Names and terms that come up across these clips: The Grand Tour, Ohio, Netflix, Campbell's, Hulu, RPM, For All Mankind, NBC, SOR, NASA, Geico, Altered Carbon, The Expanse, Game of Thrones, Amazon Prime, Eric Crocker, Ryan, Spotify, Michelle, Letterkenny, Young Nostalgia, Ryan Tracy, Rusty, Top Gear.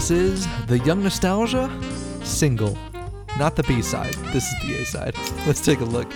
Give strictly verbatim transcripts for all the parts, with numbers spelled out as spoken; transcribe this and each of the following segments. This is the Young Nostalgia single. Not the B-side. This is the A-side. Let's take a look.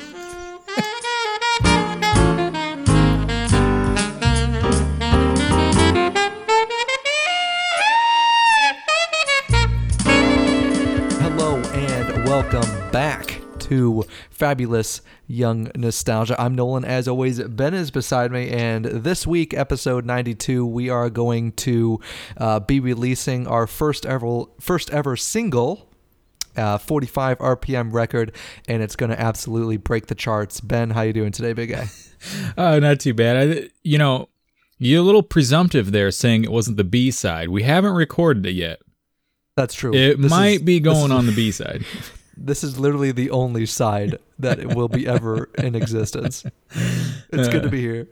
Hello and welcome back to Fabulous Young Nostalgia. I'm Nolan. As always, Ben is beside me, and this week, episode ninety-two, we are going to uh, be releasing our first ever, first ever single, uh, forty-five R P M record, and it's going to absolutely break the charts. Ben, how you doing today, big guy? Oh, not too bad. I, you know, you're a little presumptive there, saying it wasn't the B side. We haven't recorded it yet. That's true. It this might is, be going on the B side. This is literally the only side that it will be ever in existence. It's good to be here.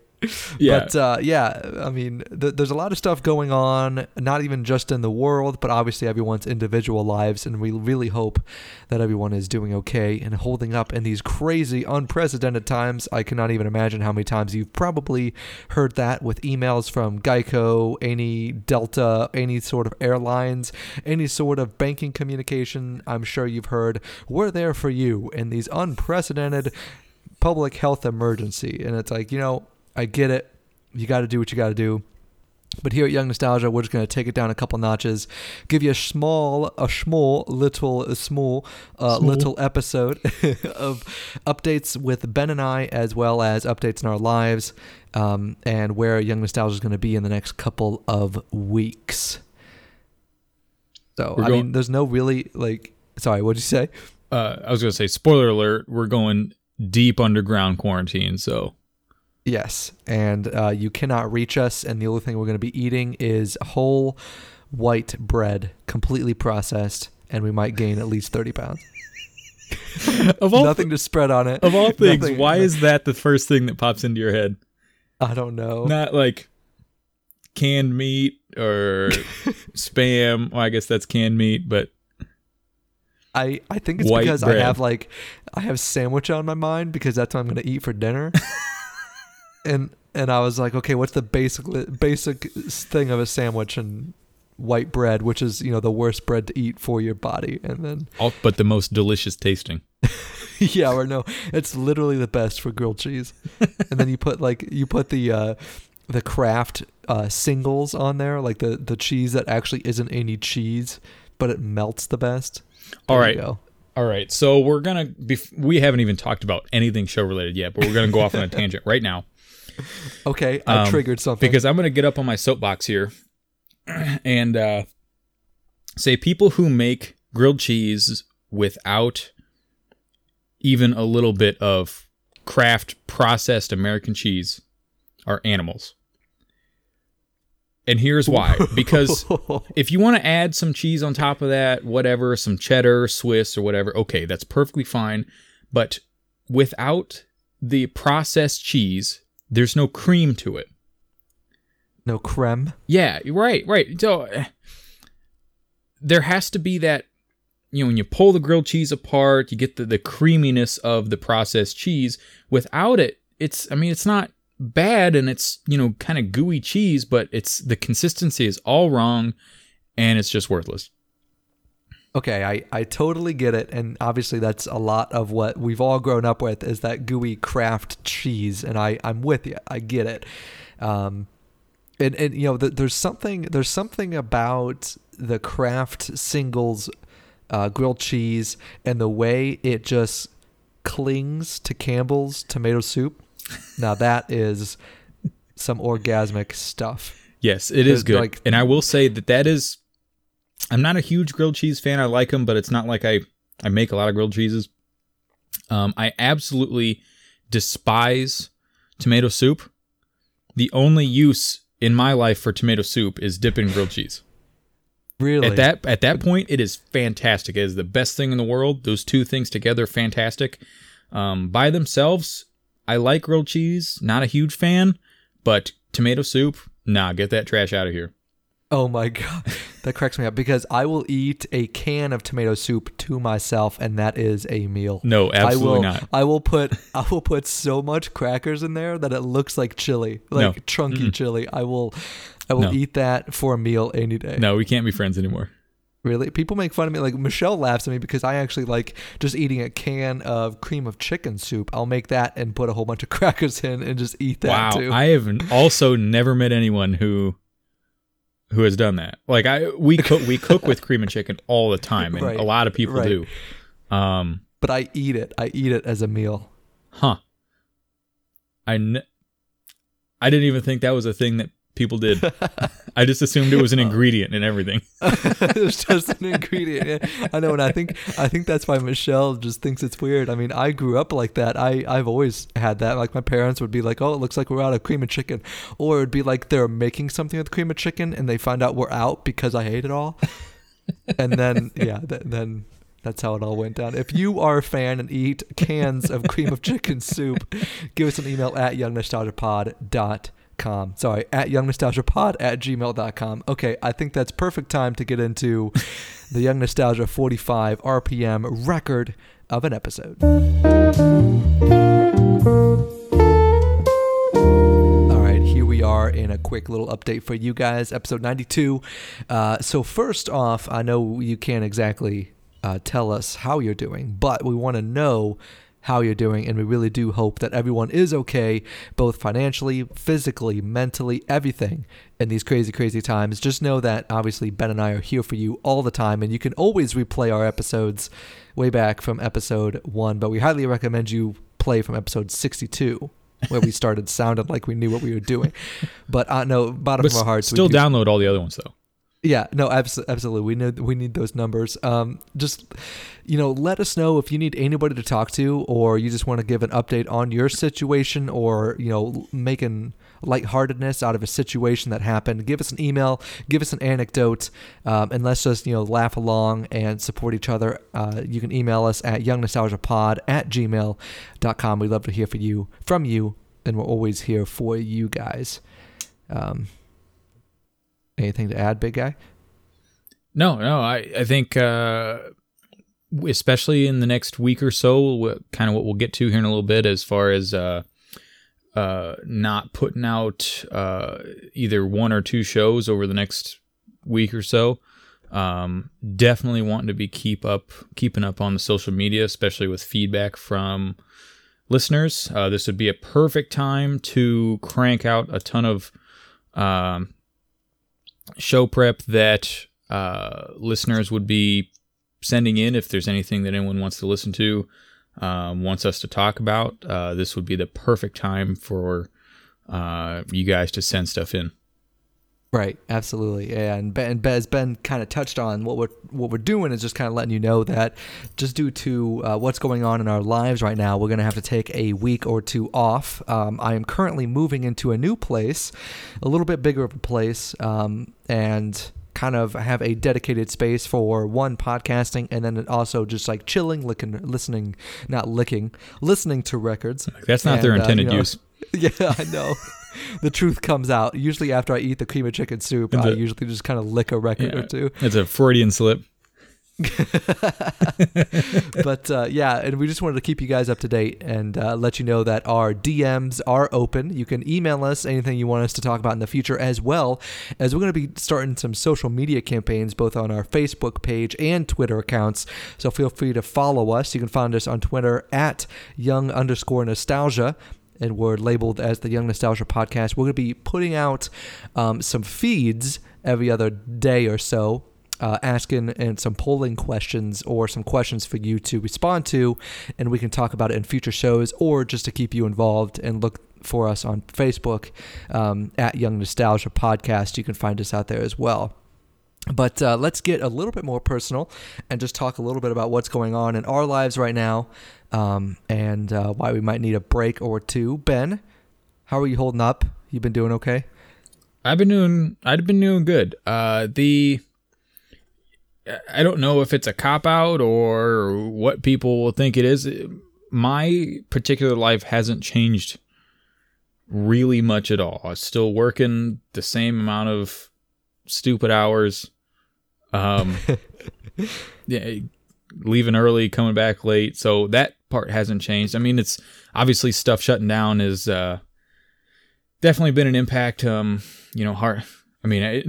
Yeah. But uh, yeah, I mean, th- there's a lot of stuff going on, not even just in the world, but obviously everyone's individual lives. And we really hope that everyone is doing okay and holding up in these crazy, unprecedented times. I cannot even imagine how many times you've probably heard that with emails from Geico, any Delta, any sort of airlines, any sort of banking communication. I'm sure you've heard, "We're there for you in these unprecedented public health emergency." And it's like, you know, I get it. You got to do what you got to do. But here at Young Nostalgia, we're just going to take it down a couple notches, give you a small, a small, little, a small, uh, small. little episode of updates with Ben and I, as well as updates in our lives, um, and where Young Nostalgia is going to be in the next couple of weeks. So, we're I going- mean, there's no really, like, sorry, what'd you say? Uh, I was going to say, spoiler alert, we're going deep underground quarantine, so... Yes, and uh, you cannot reach us, and the only thing we're going to be eating is whole white bread, completely processed, and we might gain at least thirty pounds. of all Nothing th- to spread on it. Of all things, Nothing. Why is that the first thing that pops into your head? I don't know. Not like canned meat or Spam. Well, I guess that's canned meat, but... I, I think it's white because bread. I have like I have sandwich on my mind because that's what I'm going to eat for dinner. And and I was like, okay, what's the basic basic thing of a sandwich? And white bread, which is, you know, the worst bread to eat for your body, and then all, but the most delicious tasting. Yeah, or no, it's literally the best for grilled cheese. And then you put like you put the uh, the Kraft uh, singles on there, like the the cheese that actually isn't any cheese, but it melts the best. There all right. You go. All right, so we're gonna be, we haven't even talked about anything show related yet, but we're gonna go off on a tangent right now. Okay, I um, triggered something. Because I'm going to get up on my soapbox here and uh, say people who make grilled cheese without even a little bit of Kraft processed American cheese are animals. And here's why. Because if you want to add some cheese on top of that, whatever, some cheddar, Swiss or whatever, okay, that's perfectly fine. But without the processed cheese... There's no cream to it. No creme? Yeah, right, right. So uh, there has to be that, you know, when you pull the grilled cheese apart, you get the, the creaminess of the processed cheese. Without it, it's, I mean, it's not bad and it's, you know, kind of gooey cheese, but it's, the consistency is all wrong and it's just worthless. Okay, I, I totally get it, and obviously that's a lot of what we've all grown up with is that gooey Kraft cheese, and I, I'm with you. I get it. Um, and, and you know, the, there's something there's something about the Kraft singles uh, grilled cheese and the way it just clings to Campbell's tomato soup. Now that is some orgasmic stuff. Yes, it is good. Like, and I will say that that is... I'm not a huge grilled cheese fan. I like them, but it's not like I, I make a lot of grilled cheeses. Um, I absolutely despise tomato soup. The only use in my life for tomato soup is dipping grilled cheese. Really? At that at that point, it is fantastic. It is the best thing in the world. Those two things together, fantastic. Um, by themselves, I like grilled cheese. Not a huge fan, but tomato soup, nah, get that trash out of here. Oh my God, that cracks me up because I will eat a can of tomato soup to myself, and that is a meal. No, absolutely I will, not. I will put I will put so much crackers in there that it looks like chili, like no. chunky mm-hmm. chili. I will I will no. eat that for a meal any day. No, we can't be friends anymore. Really? People make fun of me. Like, Michelle laughs at me because I actually like just eating a can of cream of chicken soup. I'll make that and put a whole bunch of crackers in and just eat that wow. too. Wow. I have also never met anyone who who has done that. Like, I we cook we cook with cream and chicken all the time, and right. a lot of people right. do. Um, but I eat it. I eat it as a meal. Huh. I, n- I didn't even think that was a thing that people did. I just assumed it was an ingredient in everything. It's just an ingredient. Yeah. I know, and I think I think that's why Michelle just thinks it's weird. I mean, I grew up like that. I, I've always had that. Like, my parents would be like, oh, it looks like we're out of cream of chicken. Or it would be like they're making something with cream of chicken, and they find out we're out because I ate it all. And then, yeah, th- then... that's how it all went down. If you are a fan and eat cans of cream of chicken soup, give us an email at young nostalgia pod dot com. Sorry, at young nostalgia pod at gmail dot com. Okay, I think that's perfect time to get into the Young Nostalgia forty-five R P M record of an episode. All right, here we are in a quick little update for you guys, episode ninety-two. Uh, so first off, I know you can't exactly... Uh, tell us how you're doing, but we want to know how you're doing, and we really do hope that everyone is okay, both financially, physically, mentally, everything in these crazy, crazy times. Just know that obviously Ben and I are here for you all the time, and you can always replay our episodes way back from episode one, but we highly recommend you play from episode sixty-two, where we started sounded like we knew what we were doing. But I uh, know, bottom but of our hearts, still we do- download all the other ones though. Yeah, no, absolutely. We need, we need those numbers. Um, just, you know, let us know if you need anybody to talk to, or you just want to give an update on your situation, or, you know, making lightheartedness out of a situation that happened. Give us an email, give us an anecdote, um, and let's just, you know, laugh along and support each other. Uh, you can email us at young nostalgia pod at gmail dot com. We'd love to hear from you, from you, and we're always here for you guys. Um Anything to add, big guy? No, no. I, I think, uh, especially in the next week or so, kind of what we'll get to here in a little bit as far as uh, uh, not putting out uh, either one or two shows over the next week or so. Um, definitely wanting to be keep up, keeping up on the social media, especially with feedback from listeners. Uh, this would be a perfect time to crank out a ton of... Um, show prep that uh, listeners would be sending in if there's anything that anyone wants to listen to, um, wants us to talk about. Uh, this would be the perfect time for uh, you guys to send stuff in. Right, absolutely, and Ben, as Ben kind of touched on, what we're what we're doing is just kind of letting you know that just due to uh, what's going on in our lives right now, we're going to have to take a week or two off. Um, I am currently moving into a new place, a little bit bigger of a place, um, and kind of have a dedicated space for one podcasting, and then also just like chilling, licking, listening, not licking, listening to records. That's not and, their intended uh, you know, use. Yeah, I know. The truth comes out. Usually after I eat the cream of chicken soup, it's I a, usually just kind of lick a record yeah, or two. It's a Freudian slip. But uh, yeah, and we just wanted to keep you guys up to date and uh, let you know that our D Ms are open. You can email us anything you want us to talk about in the future, as well as we're going to be starting some social media campaigns both on our Facebook page and Twitter accounts. So feel free to follow us. You can find us on Twitter at young underscore nostalgia. And we're labeled as the Young Nostalgia Podcast. We're going to be putting out um, some feeds every other day or so, uh, asking and some polling questions or some questions for you to respond to, and we can talk about it in future shows, or just to keep you involved. And look for us on Facebook um, at Young Nostalgia Podcast. You can find us out there as well. But uh, let's get a little bit more personal and just talk a little bit about what's going on in our lives right now, um, and uh, why we might need a break or two. Ben, how are you holding up? You been doing okay? I've been doing. I've been doing good. Uh, the I don't know if it's a cop out or what people will think it is. My particular life hasn't changed really much at all. I'm still working the same amount of stupid hours, um yeah, leaving early, coming back late, so that part hasn't changed. I mean, it's obviously stuff shutting down is uh definitely been an impact. Um you know hard I mean it,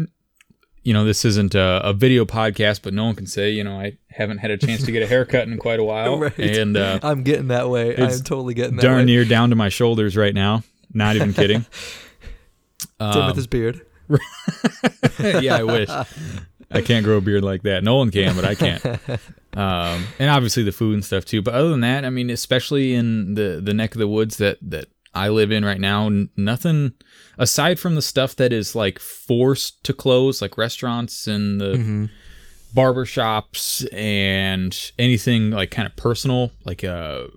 you know, this isn't a, a video podcast, but no one can say, you know, I haven't had a chance to get a haircut in quite a while. Right. And uh, I'm getting that way. I'm totally getting that darn way. Darn near down to my shoulders right now. Not even kidding. um, Tim with his beard. Yeah, I wish. I can't grow a beard like that. No one can, but I can't. Um, and obviously the food and stuff too. But other than that, I mean, especially in the, the neck of the woods that, that I live in right now, n- nothing aside from the stuff that is like forced to close, like restaurants and the mm-hmm. barbershops and anything like kind of personal, like a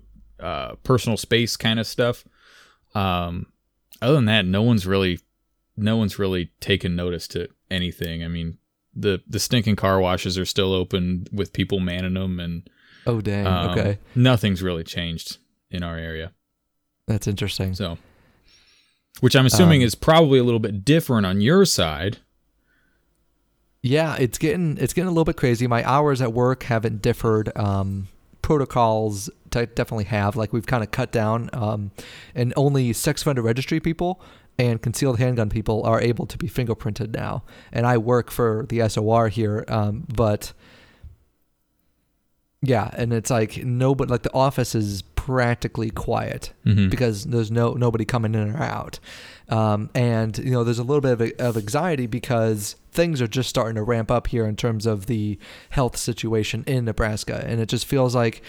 uh, uh, personal space kind of stuff. Um, other than that, no one's really, no one's really taken notice to anything. I mean, The the stinking car washes are still open with people manning them, and oh dang, um, okay, nothing's really changed in our area. That's interesting. So, which I'm assuming um, is probably a little bit different on your side. Yeah, it's getting it's getting a little bit crazy. My hours at work haven't differed. Um, protocols t- definitely have. Like we've kind of cut down, um, and only sex offender registry people and concealed handgun people are able to be fingerprinted now. And I work for the S O R here, um, but yeah, and it's like no, but like the office is practically quiet mm-hmm. because there's no nobody coming in or out. Um, and you know, there's a little bit of, of anxiety because things are just starting to ramp up here in terms of the health situation in Nebraska, and it just feels like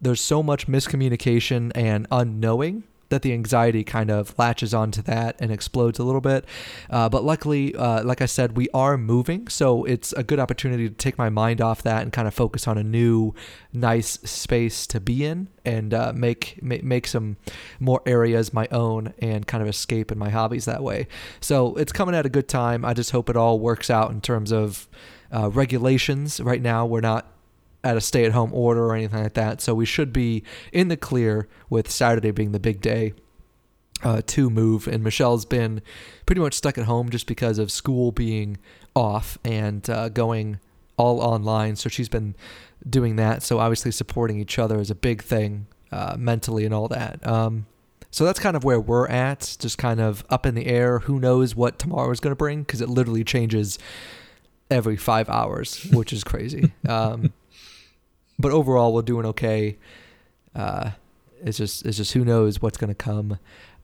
there's so much miscommunication and unknowing that the anxiety kind of latches onto that and explodes a little bit. Uh, but luckily, uh, like I said, we are moving. So it's a good opportunity to take my mind off that and kind of focus on a new, nice space to be in and uh, make, make make some more areas my own and kind of escape in my hobbies that way. So it's coming at a good time. I just hope it all works out in terms of uh, regulations. Right now, we're not at a stay-at-home order or anything like that. So we should be in the clear with Saturday being the big day uh, to move. And Michelle's been pretty much stuck at home just because of school being off and uh, going all online. So she's been doing that. So obviously supporting each other is a big thing uh, mentally and all that. Um, so that's kind of where we're at, just kind of up in the air. Who knows what tomorrow is going to bring because it literally changes every five hours, which is crazy. Um But overall, we're doing okay. Uh, it's just, it's just who knows what's going to come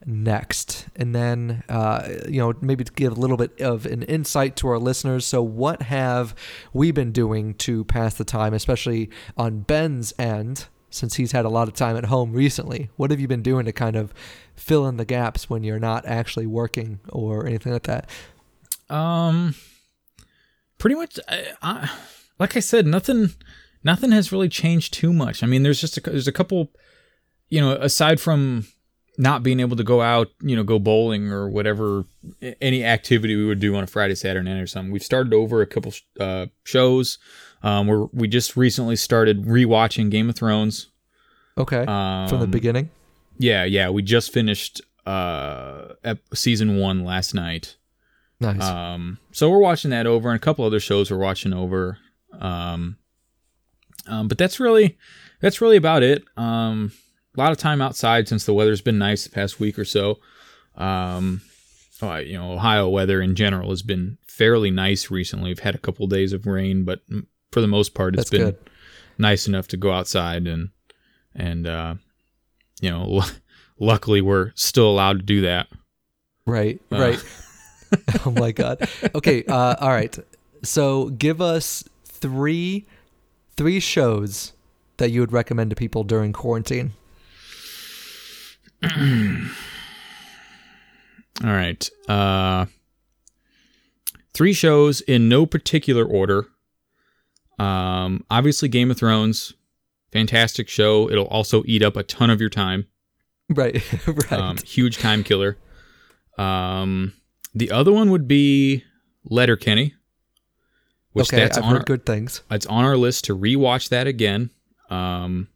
next. And then, uh, you know, maybe to give a little bit of an insight to our listeners. So, what have we been doing to pass the time, especially on Ben's end, since he's had a lot of time at home recently? What have you been doing to kind of fill in the gaps when you're not actually working or anything like that? Um, pretty much, I, I, like I said, nothing. Nothing has really changed too much. I mean, there's just a, there's a couple, you know, aside from not being able to go out, you know, go bowling or whatever, any activity we would do on a Friday, Saturday night or something. We've started over a couple uh, shows. Um, where we just recently started rewatching Game of Thrones. Okay, um, from the beginning. Yeah, yeah. We just finished uh, season one last night. Nice. Um, so we're watching that over, and a couple other shows we're watching over. Um. Um, but that's really, that's really about it. Um, a lot of time outside since the weather's been nice the past week or so. Um, oh, you know, Ohio weather in general has been fairly nice recently. We've had a couple days of rain, but for the most part, it's that's been good. Nice enough to go outside and, and, uh, you know, l- luckily we're still allowed to do that. Right. Uh, right. Oh my God. Okay. Uh, all right. So give us three Three shows that you would recommend to people during quarantine. All right. Uh, three shows in no particular order. Um, obviously, Game of Thrones. Fantastic show. It'll also eat up a ton of your time. Right. Right. Um, huge time killer. Um, the other one would be Letterkenny. Which okay, that's I've on heard our, good things. It's on our list to rewatch that again. Um,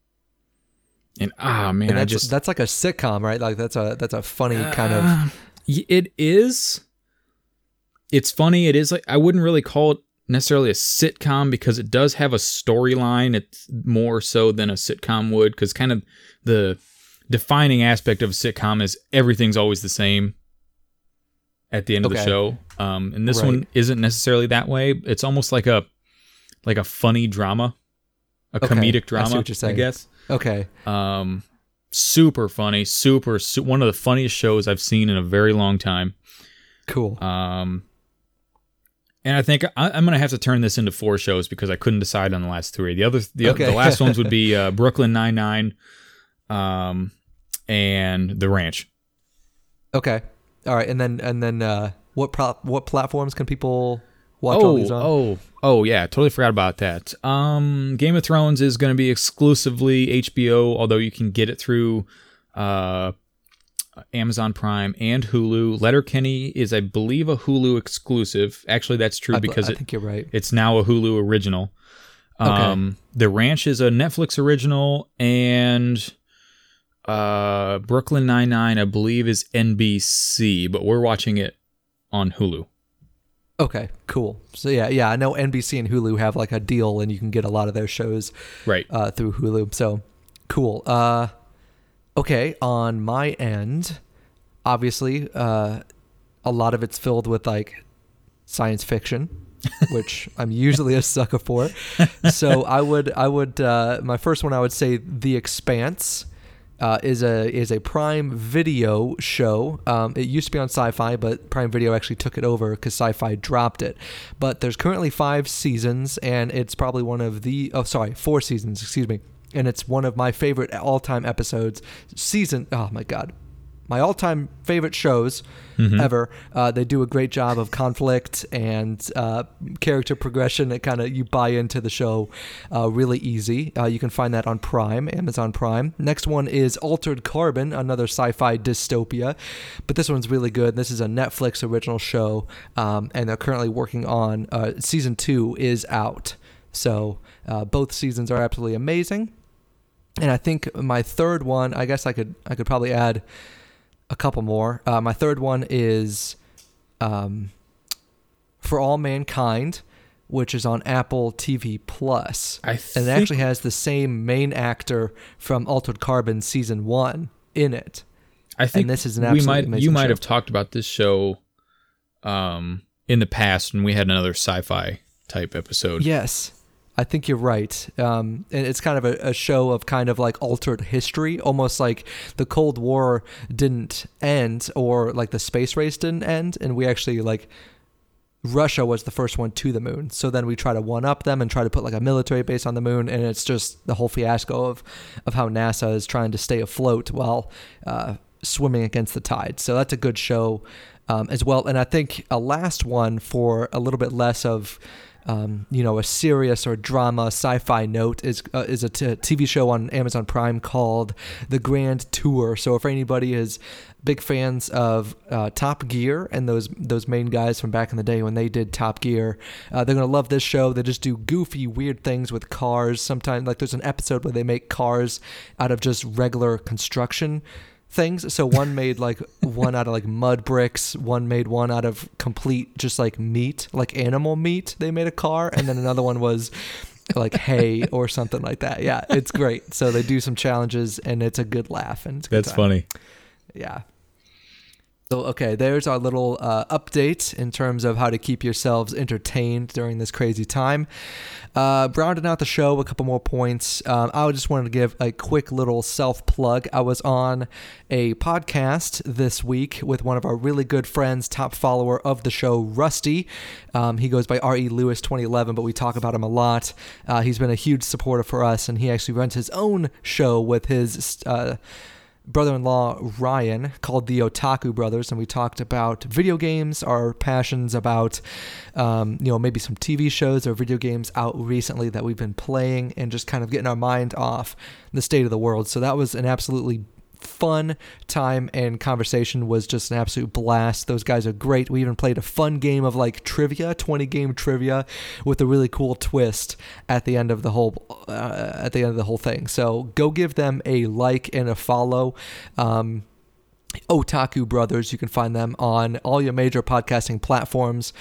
and ah man, and I just that's like a sitcom, right? Like that's a that's a funny uh, kind of. It is. It's funny. It is like I wouldn't really call it necessarily a sitcom because it does have a storyline. It's more so than a sitcom would because kind of the defining aspect of a sitcom is everything's always the same. at the end of okay. the show. Um, and this right. one isn't necessarily that way. It's almost like a like a funny drama, a okay. comedic drama, I see what you're saying. I guess. Okay. Um, super funny, super su- one of the funniest shows I've seen in a very long time. Cool. Um, and I think I, I'm going to have to turn this into four shows because I couldn't decide on the last three. The other, the, okay. the last ones would be uh, Brooklyn Nine-Nine, um, and The Ranch. Okay. All right, and then and then uh, what prop, what platforms can people watch oh, all these on? Oh, oh, yeah, totally forgot about that. Um, Game of Thrones is going to be exclusively H B O, although you can get it through uh, Amazon Prime and Hulu. Letterkenny is, I believe, a Hulu exclusive. Actually, that's true I, because I it, think you're right. It's now a Hulu original. Um, okay. The Ranch is a Netflix original, and... Uh, Brooklyn Nine-Nine, I believe, is N B C, but we're watching it on Hulu. Okay, cool. So yeah, yeah, I know N B C and Hulu have like a deal, and you can get a lot of their shows right uh, through Hulu. So cool. Uh, okay, on my end, obviously, uh, a lot of it's filled with like science fiction, which I'm usually a sucker for. So I would, I would, uh, my first one, I would say The Expanse. Uh, is a is a Prime Video show. Um, it used to be on Sci-Fi, but Prime Video actually took it over because Sci-Fi dropped it. But there's currently five seasons, and it's probably one of the oh sorry four seasons excuse me, and it's one of my favorite all-time episodes. Season oh my god, my all-time favorite shows mm-hmm. ever. Uh, they do a great job of conflict and uh, character progression. It kind of you buy into the show uh, really easy. Uh, you can find that on Prime, Amazon Prime. Next one is Altered Carbon, another sci-fi dystopia, but this one's really good. This is a Netflix original show, um, and they're currently working on uh, season two is out. So uh, both seasons are absolutely amazing. And I think my third one, I guess I could I could probably add. A couple more. Uh, my third one is um, For All Mankind, which is on Apple T V Plus. I th- and it actually has the same main actor from Altered Carbon Season one in it. I think and this is an absolutely we might, amazing you might show. Have talked about this show um, in the past, and we had another sci-fi type episode. Yes. I think you're right. Um, and it's kind of a, a show of kind of like altered history, almost like the Cold War didn't end or like the space race didn't end. And we actually like Russia was the first one to the moon. So then we try to one up them and try to put like a military base on the moon. And it's just the whole fiasco of, of how NASA is trying to stay afloat while uh, swimming against the tide. So that's a good show um, as well. And I think a last one for a little bit less of Um, you know, a serious or drama sci-fi note is uh, is a t- T V show on Amazon Prime called The Grand Tour. So if anybody is big fans of uh, Top Gear and those those main guys from back in the day when they did Top Gear, uh, they're going to love this show. They just do goofy, weird things with cars. Sometimes, like, there's an episode where they make cars out of just regular construction things. So one made like one out of like mud bricks, one made one out of complete just like meat, like animal meat. They made a car, and then another one was like hay or something like that. Yeah, it's great. So they do some challenges, and it's a good laugh, and it's a good that's time. Funny. Yeah. So okay, there's our little uh, update in terms of how to keep yourselves entertained during this crazy time. Uh, rounding out the show, a couple more points. Um, I just wanted to give a quick little self plug. I was on a podcast this week with one of our really good friends, top follower of the show, Rusty. Um, he goes by R E. Lewis twenty eleven, but we talk about him a lot. Uh, he's been a huge supporter for us, and he actually runs his own show with his. Uh, brother-in-law Ryan called the Otaku Brothers, and we talked about video games, our passions about um, you know maybe some T V shows or video games out recently that we've been playing, and just kind of getting our mind off the state of the world. So that was an absolutely fun time, and conversation was just an absolute blast. Those guys are great. We even played a fun game of like trivia, twenty game trivia, with a really cool twist at the end of the whole uh, at the end of the whole thing. So go give them a like and a follow. Um, Otaku Brothers. You can find them on all your major podcasting platforms,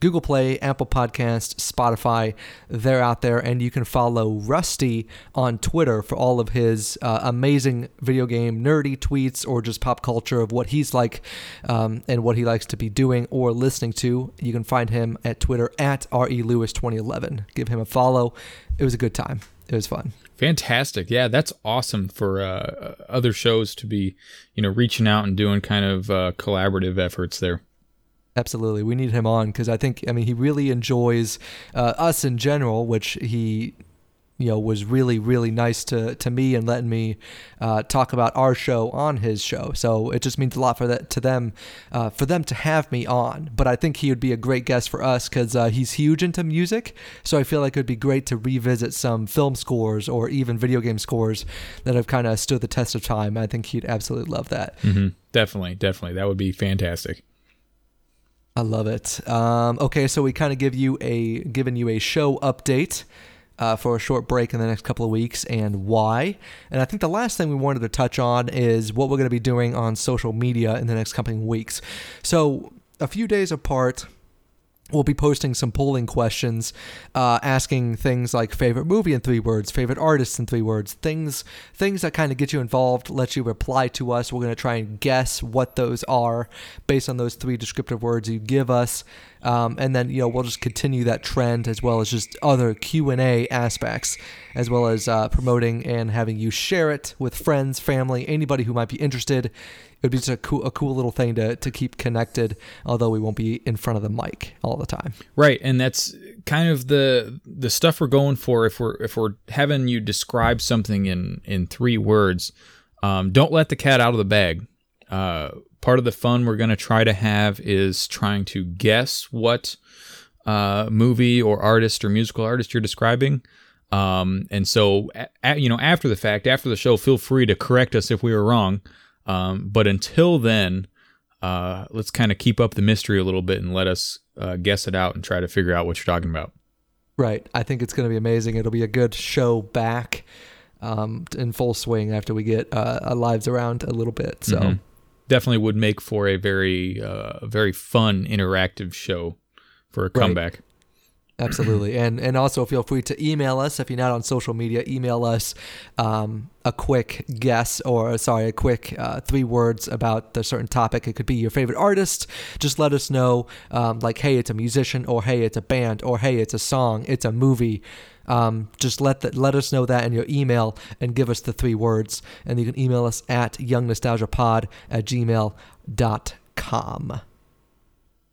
Google Play, Apple Podcasts, Spotify. They're out there. And you can follow Rusty on Twitter for all of his uh, amazing video game nerdy tweets or just pop culture of what he's like um, and what he likes to be doing or listening to. You can find him at Twitter at R E. Lewis twenty eleven. Give him a follow. It was a good time. It was fun. Fantastic. Yeah, that's awesome for uh, other shows to be, you know, reaching out and doing kind of uh, collaborative efforts there. Absolutely. We need him on because I think, I mean, he really enjoys uh, us in general, which he, you know, was really, really nice to, to me and letting me uh, talk about our show on his show. So it just means a lot for that to them, uh, for them to have me on. But I think he would be a great guest for us because uh, he's huge into music. So I feel like it would be great to revisit some film scores or even video game scores that have kind of stood the test of time. I think he'd absolutely love that. Mm-hmm. Definitely. Definitely. That would be fantastic. I love it. Um, okay, so we kind of give you a given you a show update uh, for a short break in the next couple of weeks and why. And I think the last thing we wanted to touch on is what we're going to be doing on social media in the next coming weeks. So a few days apart, we'll be posting some polling questions, uh, asking things like favorite movie in three words, favorite artists in three words, things things that kind of get you involved, let you reply to us. We're going to try and guess what those are based on those three descriptive words you give us. Um, and then, you know, we'll just continue that trend as well as just other Q and A aspects, as well as uh, promoting and having you share it with friends, family, anybody who might be interested. It would be just a cool, a cool little thing to, to keep connected, although we won't be in front of the mic all the time. Right, and that's kind of the the stuff we're going for. If we're if we're having you describe something in in three words, um, don't let the cat out of the bag. Uh, part of the fun we're going to try to have is trying to guess what uh, movie or artist or musical artist you're describing. Um, and so, a, a, you know, after the fact, after the show, feel free to correct us if we were wrong. Um, but until then, uh, let's kind of keep up the mystery a little bit and let us uh, guess it out and try to figure out what you're talking about. Right. I think it's going to be amazing. It'll be a good show back um, in full swing after we get uh, our lives around a little bit. So mm-hmm. Definitely would make for a very, uh, very fun, interactive show for a comeback. Right. Absolutely. And and also feel free to email us. If you're not on social media, email us um, a quick guess or, sorry, a quick uh, three words about a certain topic. It could be your favorite artist. Just let us know, um, like, hey, it's a musician, or hey, it's a band, or hey, it's a song, it's a movie. Um, just let the, let us know that in your email and give us the three words. And you can email us at youngnostalgiapod at gmail dot com.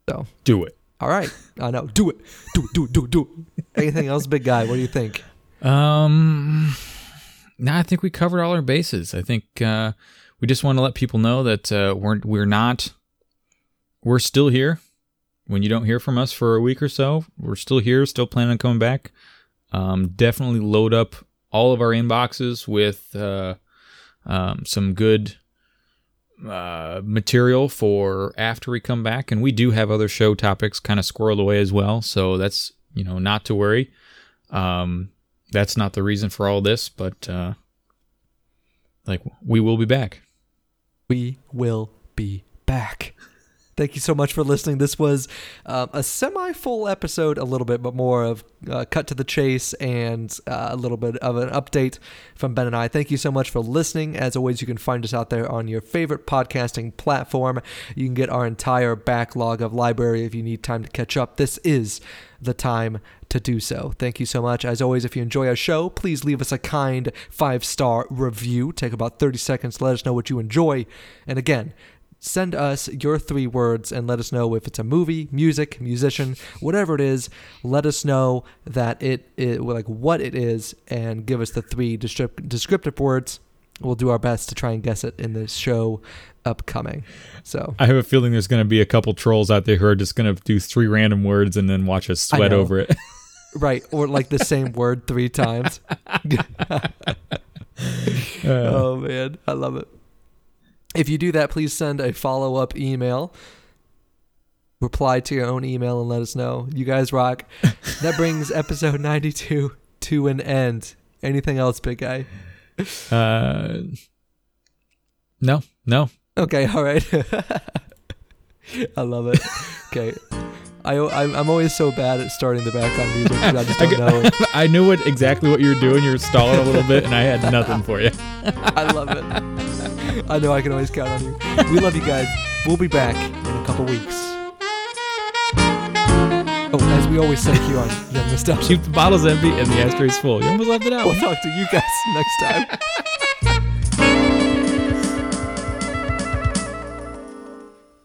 So. Do it. All right. I know. Do it. Do it. Do it. Do it. Do it. Anything else, big guy? What do you think? Um, no, I think we covered all our bases. I think uh, we just want to let people know that uh, we're we're not we're still here. When you don't hear from us for a week or so, we're still here. Still planning on coming back. Um, definitely load up all of our inboxes with uh, um, some good. Uh, material for after we come back, and we do have other show topics kind of squirreled away as well, so that's, you know, not to worry. Um, that's not the reason for all this, but uh, like we will be back. We will be back. Thank you so much for listening. This was uh, a semi-full episode, a little bit, but more of uh, cut to the chase and uh, a little bit of an update from Ben and I. Thank you so much for listening. As always, you can find us out there on your favorite podcasting platform. You can get our entire backlog of library if you need time to catch up. This is the time to do so. Thank you so much. As always, if you enjoy our show, please leave us a kind five-star review. Take about thirty seconds. Let us know what you enjoy. And again, send us your three words and let us know if it's a movie, music, musician, whatever it is. Let us know that it, it like what it is, and give us the three descriptive words. We'll do our best to try and guess it in this show upcoming. So I have a feeling there's going to be a couple trolls out there who are just going to do three random words and then watch us sweat over it. Right, or like the same word three times. uh. Oh man, I love it. If you do that, please send a follow-up email. Reply to your own email and let us know. You guys rock. That brings episode ninety-two to an end. Anything else, big guy? Uh, no, no. Okay, all right. I love it. Okay. I, I'm always so bad at starting the background music because I just don't know it. I knew what, exactly what you were doing. You were stalling a little bit, and I had nothing for you. I love it. I know I can always count on you. We love you guys. We'll be back in a couple weeks. Oh, as we always say here on Young Nostalgia. Keep the bottles empty and the ashtrays full. You almost left it out. We'll talk to you guys next time.